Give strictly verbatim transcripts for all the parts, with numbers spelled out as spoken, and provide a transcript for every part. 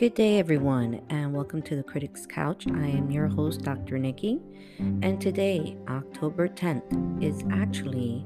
Good day, everyone, and welcome to the Critics Couch. I am your host, Doctor Nikki, and today, October tenth, is actually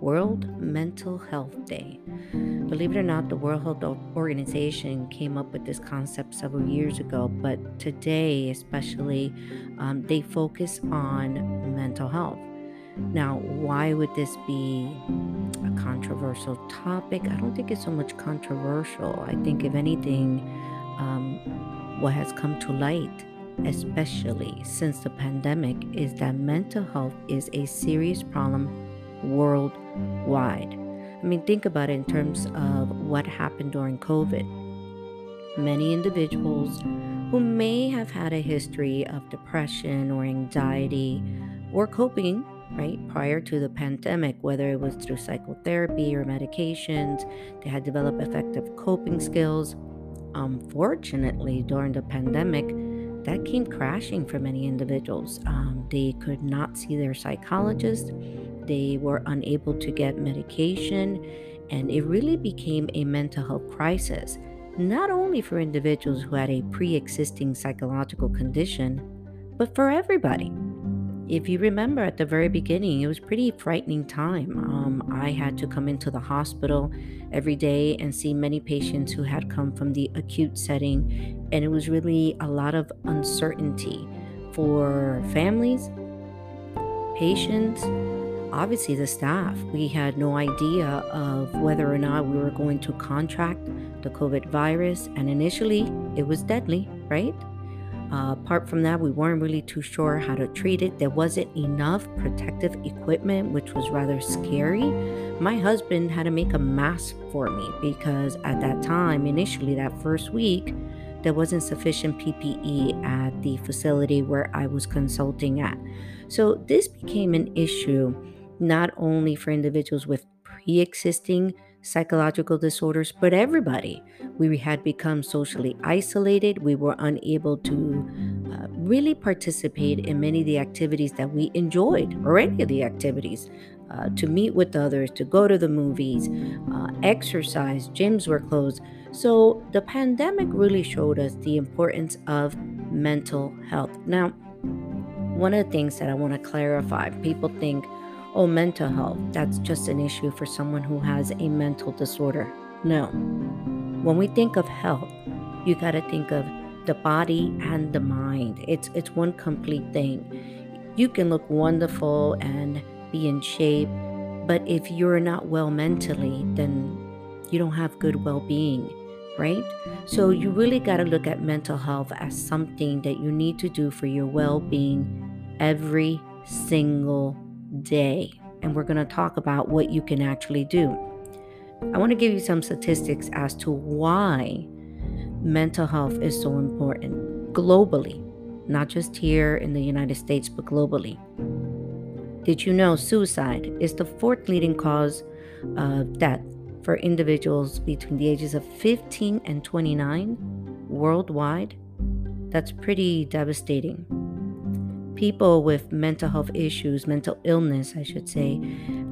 World Mental Health Day. Believe it or not, the World Health Organization came up with this concept several years ago, but today, especially, um, they focus on mental health. Now, why would this be a controversial topic? I don't think it's so much controversial. I think, if anything, Um, what has come to light, especially since the pandemic, is that mental health is a serious problem worldwide. I mean, think about it in terms of what happened during COVID. Many individuals who may have had a history of depression or anxiety were coping, right, prior to the pandemic, whether it was through psychotherapy or medications. They had developed effective coping skills. Unfortunately, during the pandemic, that came crashing for many individuals. Um, they could not see their psychologist. They were unable to get medication, and it really became a mental health crisis, not only for individuals who had a pre-existing psychological condition, but for everybody. If you remember, at the very beginning, it was a pretty frightening time. Um, I had to come into the hospital every day and see many patients who had come from the acute setting, and it was really a lot of uncertainty for families, patients, obviously the staff. We had no idea of whether or not we were going to contract the COVID virus, and initially it was deadly, right? Uh, apart from that, we weren't really too sure how to treat it. There wasn't enough protective equipment, which was rather scary. My husband had to make a mask for me because at that time, initially that first week, there wasn't sufficient P P E at the facility where I was consulting at. So this became an issue not only for individuals with pre-existing psychological disorders, but everybody. We had become socially isolated. We were unable to uh, really participate in many of the activities that we enjoyed, or any of the activities, uh, to meet with others, to go to the movies, uh, exercise. Gyms were closed. So the pandemic really showed us the importance of mental health. Now, one of the things that I want to clarify, people think, oh, mental health, that's just an issue for someone who has a mental disorder. No. When we think of health, you got to think of the body and the mind. It's it's one complete thing. You can look wonderful and be in shape, but if you're not well mentally, then you don't have good well-being, right? So you really got to look at mental health as something that you need to do for your well-being every single day. day and we're going to talk about what you can actually do. I want to give you some statistics as to why mental health is so important globally, not just here in the United States, but globally. Did you know suicide is the fourth leading cause of death for individuals between the ages of fifteen and twenty-nine worldwide? That's pretty devastating. People with mental health issues, mental illness, I should say,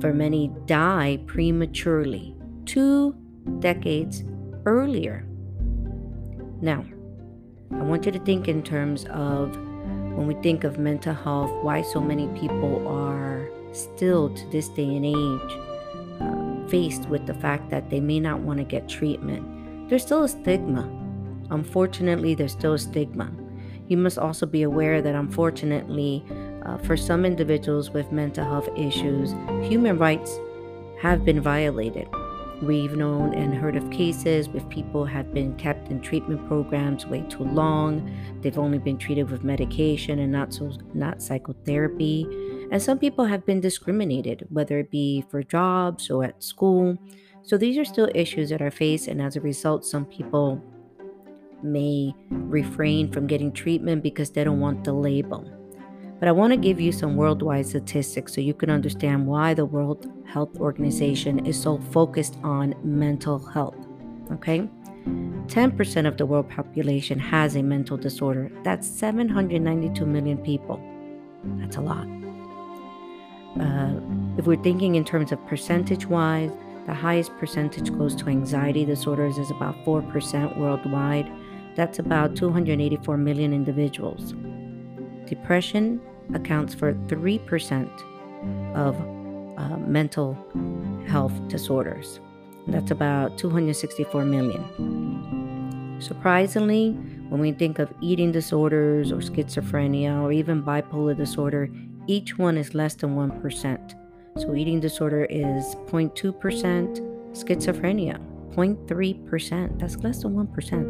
for many die prematurely, two decades earlier. Now, I want you to think in terms of, when we think of mental health, why so many people are still, to this day and age, uh, faced with the fact that they may not want to get treatment. There's still a stigma. Unfortunately, there's still a stigma. You must also be aware that, unfortunately, uh, for some individuals with mental health issues, human rights have been violated. We've known and heard of cases where people have been kept in treatment programs way too long. They've only been treated with medication and not so, not psychotherapy. And some people have been discriminated, whether it be for jobs or at school. So these are still issues that are faced, and as a result, some people may refrain from getting treatment because they don't want the label. But I want to give you some worldwide statistics so you can understand why the World Health Organization is so focused on mental health. Okay? ten percent of the world population has a mental disorder. That's seven hundred ninety-two million people. That's a lot. Uh, if we're thinking in terms of percentage-wise, the highest percentage goes to anxiety disorders, is about four percent worldwide. That's about two hundred eighty-four million individuals. Depression accounts for three percent of uh, mental health disorders. That's about two hundred sixty-four million. Surprisingly, when we think of eating disorders or schizophrenia or even bipolar disorder, each one is less than one percent. So eating disorder is zero point two percent, schizophrenia zero point three percent, that's less than one percent,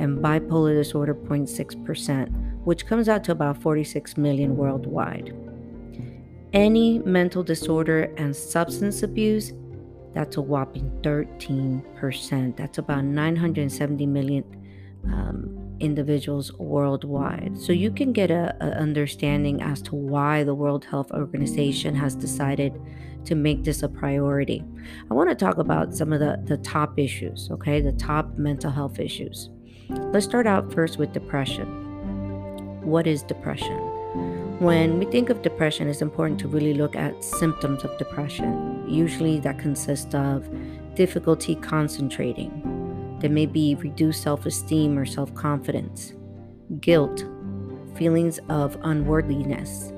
and bipolar disorder zero point six percent, which comes out to about forty-six million worldwide. Any mental disorder and substance abuse, that's a whopping thirteen percent. That's about nine hundred seventy million um, individuals worldwide. So you can get a, a understanding as to why the World Health Organization has decided to make this a priority. I want to talk about some of the, the top issues, okay? The top mental health issues. Let's start out first with depression. What is depression? When we think of depression, it's important to really look at symptoms of depression. Usually that consists of difficulty concentrating. There may be reduced self-esteem or self-confidence, guilt, feelings of unworthiness,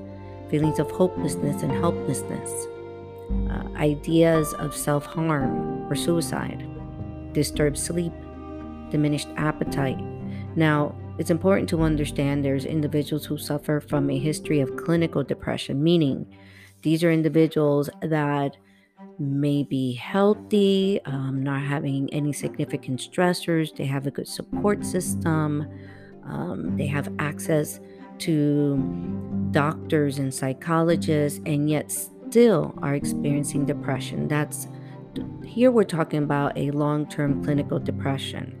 feelings of hopelessness and helplessness, uh, ideas of self-harm or suicide, disturbed sleep, diminished appetite. Now, it's important to understand there's individuals who suffer from a history of clinical depression, meaning these are individuals that may be healthy, um, not having any significant stressors, they have a good support system, um, they have access to doctors and psychologists, and yet still are experiencing depression. That's, here we're talking about a long-term clinical depression.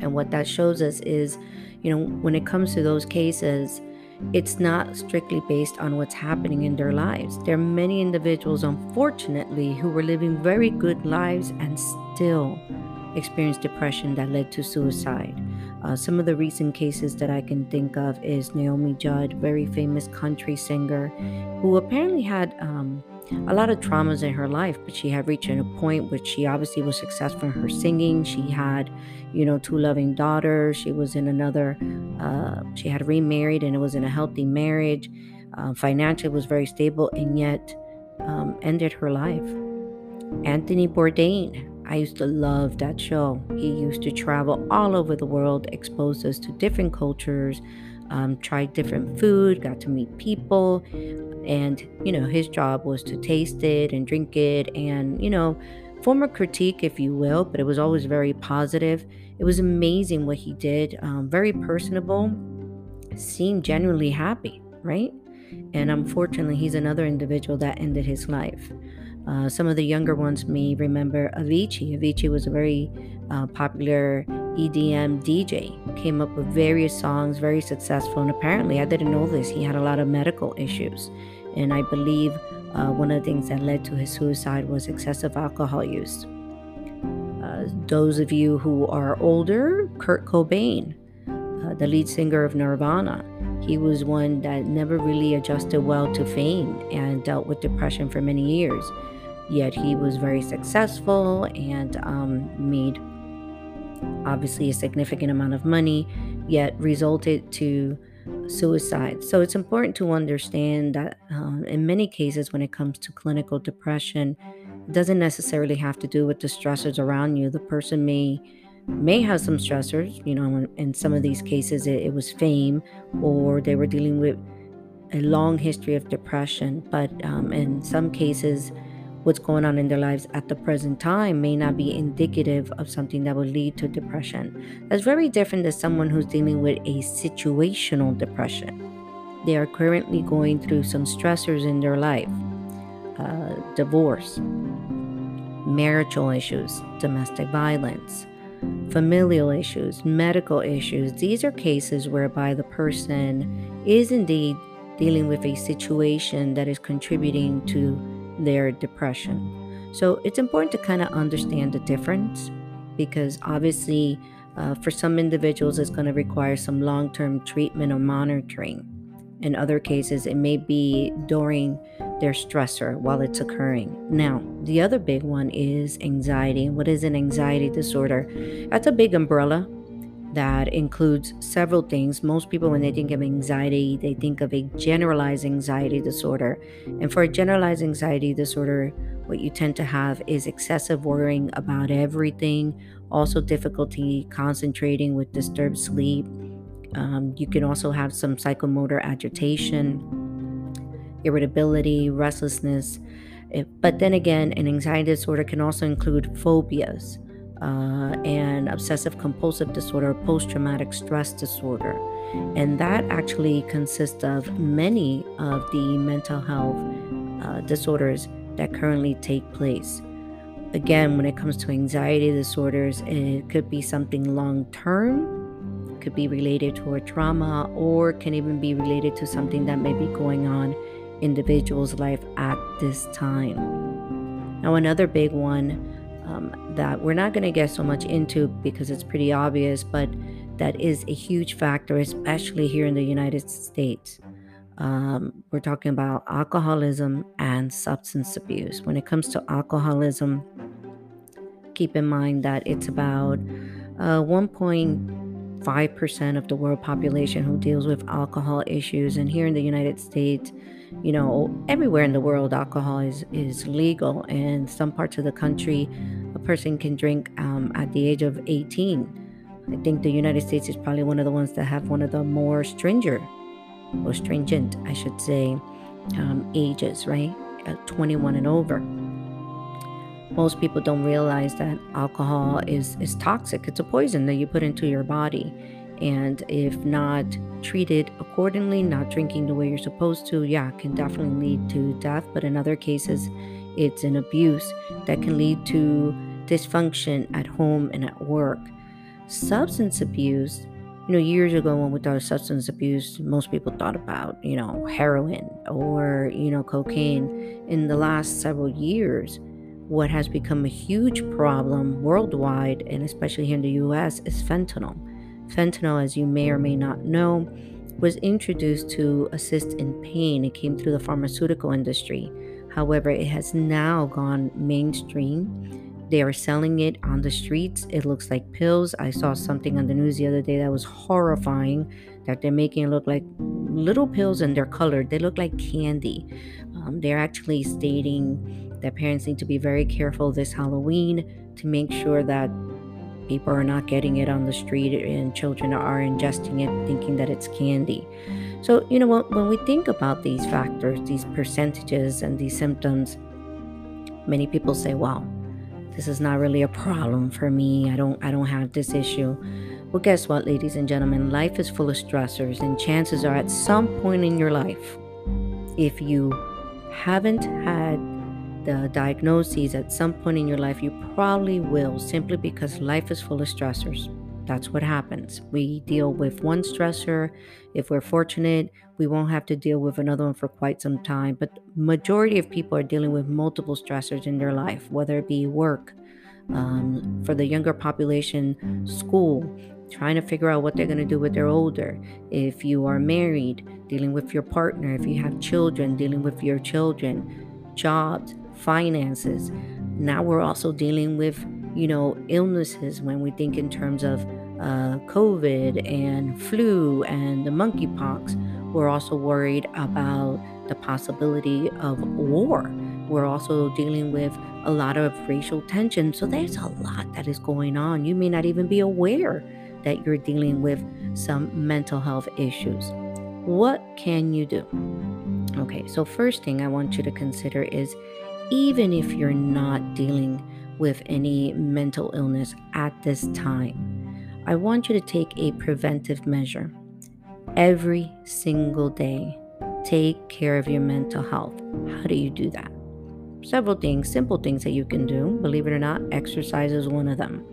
And what that shows us is, you know, when it comes to those cases, it's not strictly based on what's happening in their lives. There are many individuals, unfortunately, who were living very good lives and still experienced depression that led to suicide. Uh, some of the recent cases that I can think of is Naomi Judd, very famous country singer, who apparently had um, a lot of traumas in her life, but she had reached a point where she obviously was successful in her singing. She had, you know, two loving daughters. She was in another, uh, she had remarried and it was in a healthy marriage. Uh, financially was very stable and yet um, ended her life. Anthony Bourdain, I used to love that show. He used to travel all over the world, exposed us to different cultures, um, tried different food, got to meet people. And, you know, his job was to taste it and drink it and, you know, form a critique, if you will, but it was always very positive. It was amazing what he did. Um, very personable, seemed genuinely happy, right? And unfortunately, he's another individual that ended his life. Uh, some of the younger ones may remember Avicii. Avicii was a very uh, popular E D M D J, came up with various songs, very successful, and apparently, I didn't know this, he had a lot of medical issues, and I believe uh, one of the things that led to his suicide was excessive alcohol use. Uh, those of you who are older, Kurt Cobain, uh, the lead singer of Nirvana, he was one that never really adjusted well to fame and dealt with depression for many years, yet he was very successful and um, made obviously a significant amount of money, yet resulted to suicide. So it's important to understand that um, in many cases when it comes to clinical depression, it doesn't necessarily have to do with the stressors around you. The person may may have some stressors, you know, in some of these cases it, it was fame, or they were dealing with a long history of depression, but um, in some cases what's going on in their lives at the present time may not be indicative of something that will lead to depression. That's very different than someone who's dealing with a situational depression. They are currently going through some stressors in their life, uh, divorce, marital issues, domestic violence, familial issues, medical issues. These are cases whereby the person is indeed dealing with a situation that is contributing to their depression. So it's important to kind of understand the difference, because obviously uh, for some individuals it's going to require some long-term treatment or monitoring. In other cases it may be during their stressor while it's occurring. Now the other big one is anxiety. What is an anxiety disorder? That's a big umbrella. that includes several things. Most people, when they think of anxiety, they think of a generalized anxiety disorder. And for a generalized anxiety disorder, what you tend to have is excessive worrying about everything, also difficulty concentrating with disturbed sleep. Um, you can also have some psychomotor agitation, irritability, restlessness. But then again, an anxiety disorder can also include phobias. Uh, and obsessive compulsive disorder, post-traumatic stress disorder. And that actually consists of many of the mental health uh, disorders that currently take place. Again, when it comes to anxiety disorders, it could be something long-term, could be related to a trauma, or can even be related to something that may be going on in individuals' life at this time. Now, another big one Um, that we're not going to get so much into because it's pretty obvious, but that is a huge factor, especially here in the United States. Um, we're talking about alcoholism and substance abuse. When it comes to alcoholism, keep in mind that it's about uh, one point five percent of the world population who deals with alcohol issues. And here in the United States, you know, everywhere in the world, alcohol is, is legal. And some parts of the country, a person can drink um, at the age of eighteen. I think the United States is probably one of the ones that have one of the more stringent, or stringent, I should say, um, ages, right? At twenty-one and over. Most people don't realize that alcohol is, is toxic. It's a poison that you put into your body. And if not treated accordingly, not drinking the way you're supposed to, yeah, it can definitely lead to death. But in other cases, it's an abuse that can lead to dysfunction at home and at work. Substance abuse, you know, years ago when we thought of substance abuse, most people thought about, you know, heroin or, you know, cocaine. In the last several years, what has become a huge problem worldwide, and especially here in the U S, is fentanyl. Fentanyl, as you may or may not know, was introduced to assist in pain. It came through the pharmaceutical industry. However, it has now gone mainstream. They are selling it on the streets. It looks like pills. I saw something on the news the other day that was horrifying, that they're making it look like little pills and they're colored. They look like candy. Um, they're actually stating that parents need to be very careful this Halloween to make sure that people are not getting it on the street and children are ingesting it thinking that it's candy. So, you know, when we think about these factors, these percentages and these symptoms, many people say, wow, this is not really a problem for me. I don't, I don't have this issue. Well, guess what, ladies and gentlemen, life is full of stressors, and chances are at some point in your life, if you haven't had the diagnoses at some point in your life, you probably will, simply because life is full of stressors. That's what happens. We deal with one stressor. If we're fortunate, we won't have to deal with another one for quite some time. But majority of people are dealing with multiple stressors in their life, whether it be work, um, for the younger population, school, trying to figure out what they're going to do with their older. If you are married, dealing with your partner. If you have children, dealing with your children, jobs, finances. Now we're also dealing with, you know, illnesses when we think in terms of uh, COVID and flu and the monkeypox. We're also worried about the possibility of war. We're also dealing with a lot of racial tension. So there's a lot that is going on. You may not even be aware that you're dealing with some mental health issues. What can you do? Okay, so first thing I want you to consider is, even if you're not dealing with any mental illness at this time, I want you to take a preventive measure. Every single day, take care of your mental health. How do you do that? Several things, simple things that you can do. Believe it or not, exercise is one of them.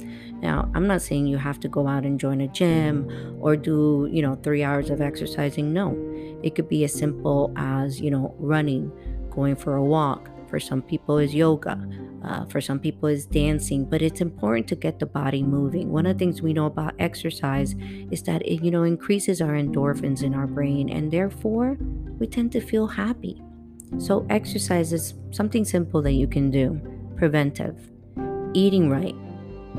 Now, I'm not saying you have to go out and join a gym or do, you know, three hours of exercising. No, it could be as simple as, you know, running, going for a walk. For some people is yoga, uh, for some people is dancing, but it's important to get the body moving. One of the things we know about exercise is that it, you know, increases our endorphins in our brain, and therefore we tend to feel happy. So exercise is something simple that you can do. Preventive. Eating right.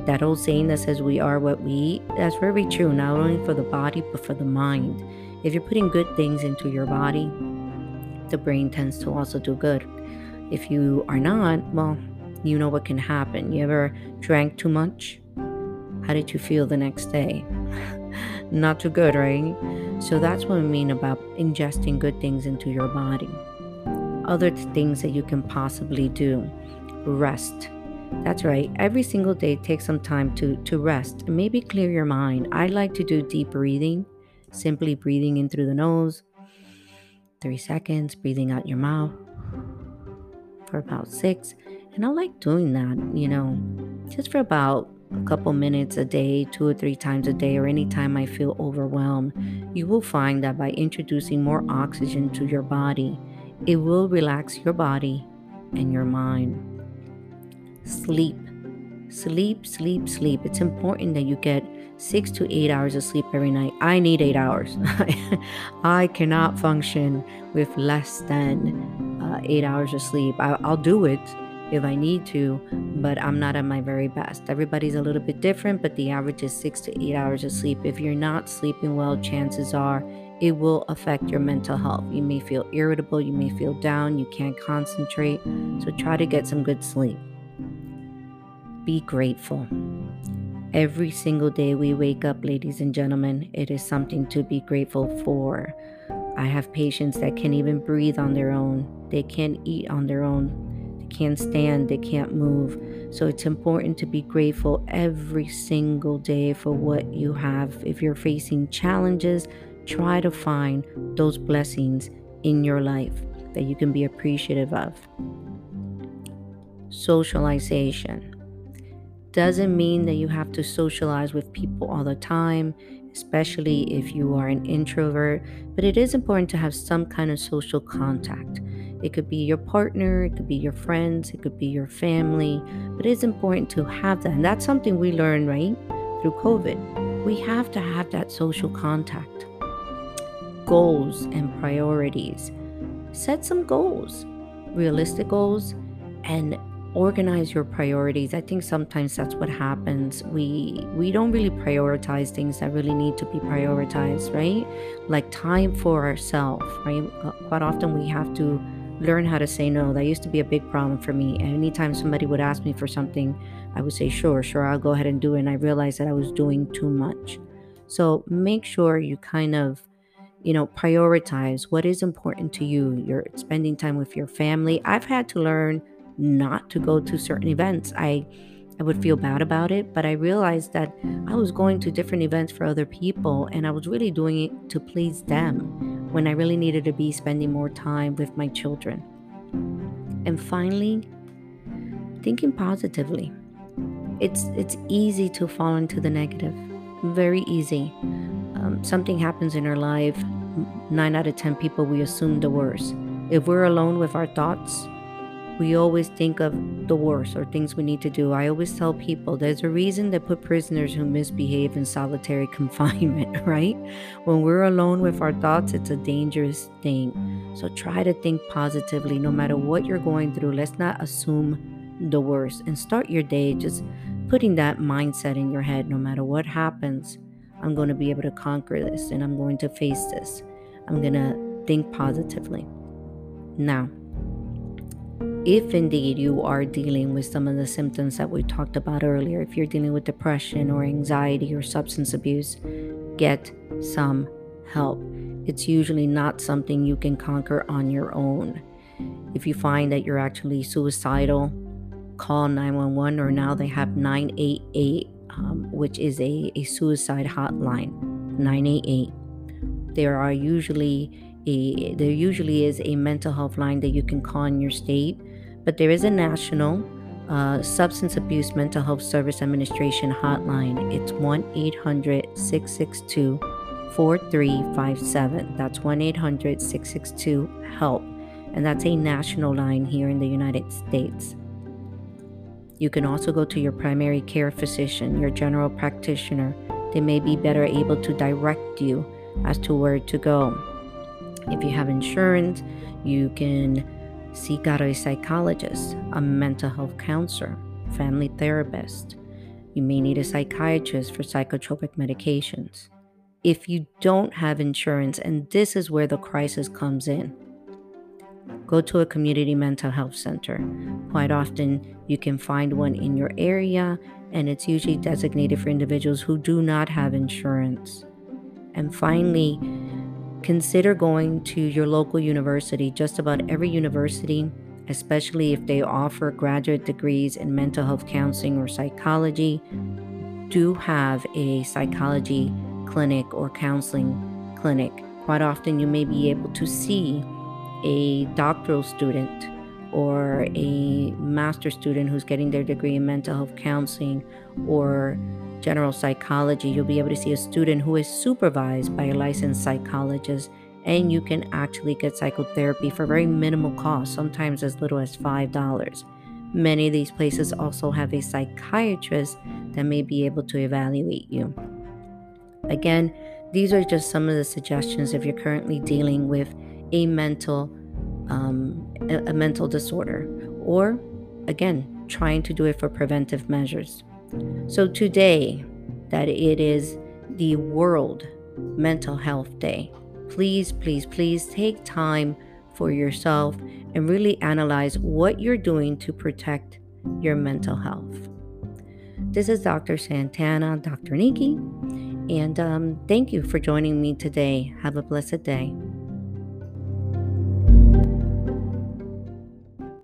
That old saying that says we are what we eat, that's very true, not only for the body, but for the mind. If you're putting good things into your body, the brain tends to also do good. If you are not, well, you know what can happen. You ever drank too much? How did you feel the next day? Not too good, right? So that's what I mean about ingesting good things into your body. Other things that you can possibly do. Rest. That's right. Every single day, take some time to, to rest and maybe clear your mind. I like to do deep breathing, simply breathing in through the nose, three seconds, breathing out your mouth for about six. And I like doing that, you know, just for about a couple minutes a day, two or three times a day, or anytime I feel overwhelmed. You will find that by introducing more oxygen to your body, it will relax your body and your mind. Sleep, sleep, sleep, sleep. It's important that you get six to eight hours of sleep every night. I need eight hours. I cannot function with less than uh, eight hours of sleep. I, I'll do it if I need to, but I'm not at my very best. Everybody's a little bit different, but the average is six to eight hours of sleep. If you're not sleeping well, chances are it will affect your mental health. You may feel irritable, you may feel down, you can't concentrate. So try to get some good sleep. Be grateful. Every single day we wake up, ladies and gentlemen, it is something to be grateful for. I have patients that can't even breathe on their own. They can't eat on their own. Can't stand, they can't move. So it's important to be grateful every single day for what you have. If you're facing challenges, try to find those blessings in your life that you can be appreciative of. Socialization doesn't mean that you have to socialize with people all the time, especially if you are an introvert, but it is important to have some kind of social contact. It could be your partner, it could be your friends, it could be your family, but it's important to have that. And that's something we learned, right, through COVID. We have to have that social contact. Goals and priorities. Set some goals, realistic goals, and organize your priorities. I think sometimes that's what happens. We we don't really prioritize things that really need to be prioritized, right? Like time for ourselves, right? Quite often we have to learn how to say no. That used to be a big problem for me. And anytime somebody would ask me for something, I would say, sure, sure, I'll go ahead and do it. And I realized that I was doing too much. So make sure you kind of, you know, prioritize what is important to you. You're spending time with your family. I've had to learn not to go to certain events. I I would feel bad about it, but I realized that I was going to different events for other people and I was really doing it to please them when I really needed to be spending more time with my children. And finally, thinking positively. It's it's easy to fall into the negative, very easy. Um, something happens in our life, nine out of ten people, we assume the worst. If we're alone with our thoughts, we always think of the worst or things we need to do. I always tell people there's a reason they put prisoners who misbehave in solitary confinement, right? When we're alone with our thoughts, it's a dangerous thing. So try to think positively no matter what you're going through. Let's not assume the worst and start your day just putting that mindset in your head. No matter what happens, I'm going to be able to conquer this and I'm going to face this. I'm going to think positively. Now, if indeed you are dealing with some of the symptoms that we talked about earlier, if you're dealing with depression or anxiety or substance abuse, get some help. It's usually not something you can conquer on your own. If you find that you're actually suicidal, call nine one one, or now they have nine eight eight, um, which is a, a suicide hotline, nine eight eight. There are usually a, there usually is a mental health line that you can call in your state. But there is a national uh, Substance Abuse Mental Health Service Administration hotline. It's one eight hundred, six six two, four three five seven. That's one eight hundred, six six two, HELP. And that's a national line here in the United States. You can also go to your primary care physician, your general practitioner. They may be better able to direct you as to where to go. If you have insurance, you can seek out a psychologist, a mental health counselor, family therapist. You may need a psychiatrist for psychotropic medications. If you don't have insurance, and this is where the crisis comes in, go to a community mental health center. Quite often, you can find one in your area, and it's usually designated for individuals who do not have insurance. And finally, consider going to your local university. Just about every university, especially if they offer graduate degrees in mental health counseling or psychology, do have a psychology clinic or counseling clinic. Quite often, you may be able to see a doctoral student or a master's student who's getting their degree in mental health counseling or general psychology. You'll be able to see a student who is supervised by a licensed psychologist, and you can actually get psychotherapy for very minimal cost, sometimes as little as five dollars. Many of these places also have a psychiatrist that may be able to evaluate you. Again, these are just some of the suggestions if you're currently dealing with a mental um, a mental disorder, or again, trying to do it for preventive measures. So today, that it is the World Mental Health Day, please, please, please take time for yourself and really analyze what you're doing to protect your mental health. This is Doctor Santana, Doctor Nikki, and um, thank you for joining me today. Have a blessed day.